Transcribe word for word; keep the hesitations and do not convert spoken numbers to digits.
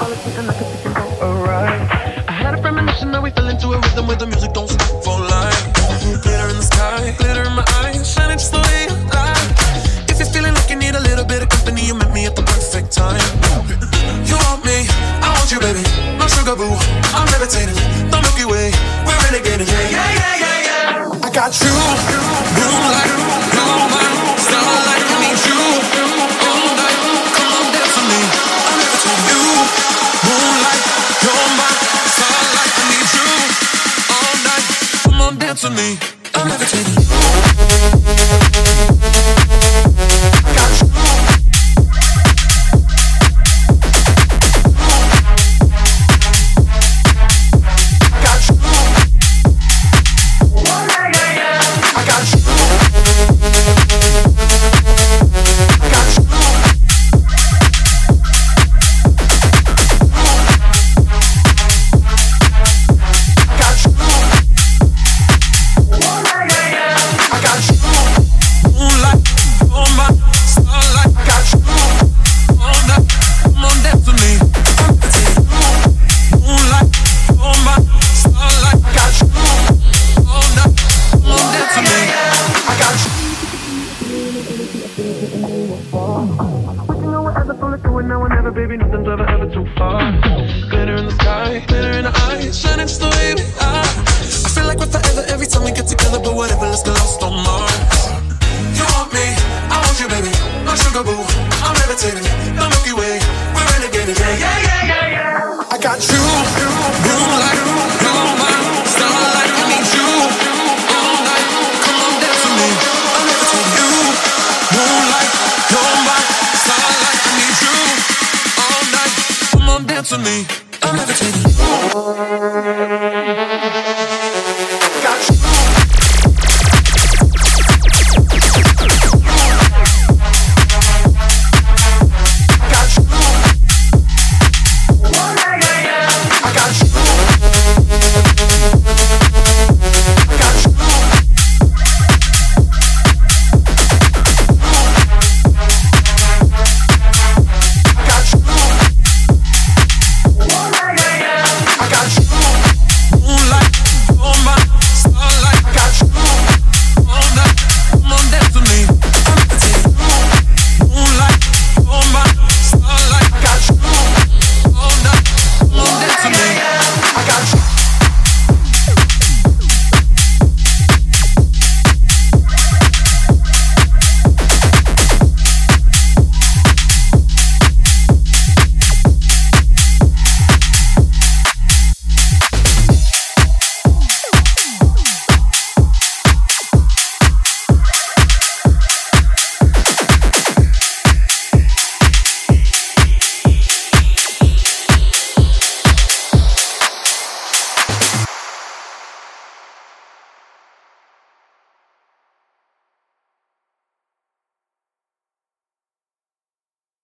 all the things and nothing we can go awry. I had a premonition that we fell into a rhythm where the music don't stop for life. Glitter in the sky, glitter in my eyes, shining just the way you like. If you're feeling like you need a little bit of company, you met me at the perfect time. You want me, I want you, baby. My sugar boo, I'm levitating. The Milky Way, we're renegading. Yeah, yeah, yeah, yeah, yeah. I got you, moonlight, moonlight, starlight. I need you all night. Come on, dance with me. I'm levitating. You, moonlight, you're my starlight. I need you all night. Come on, dance with me. I'm levitating. To me, I'm levitating.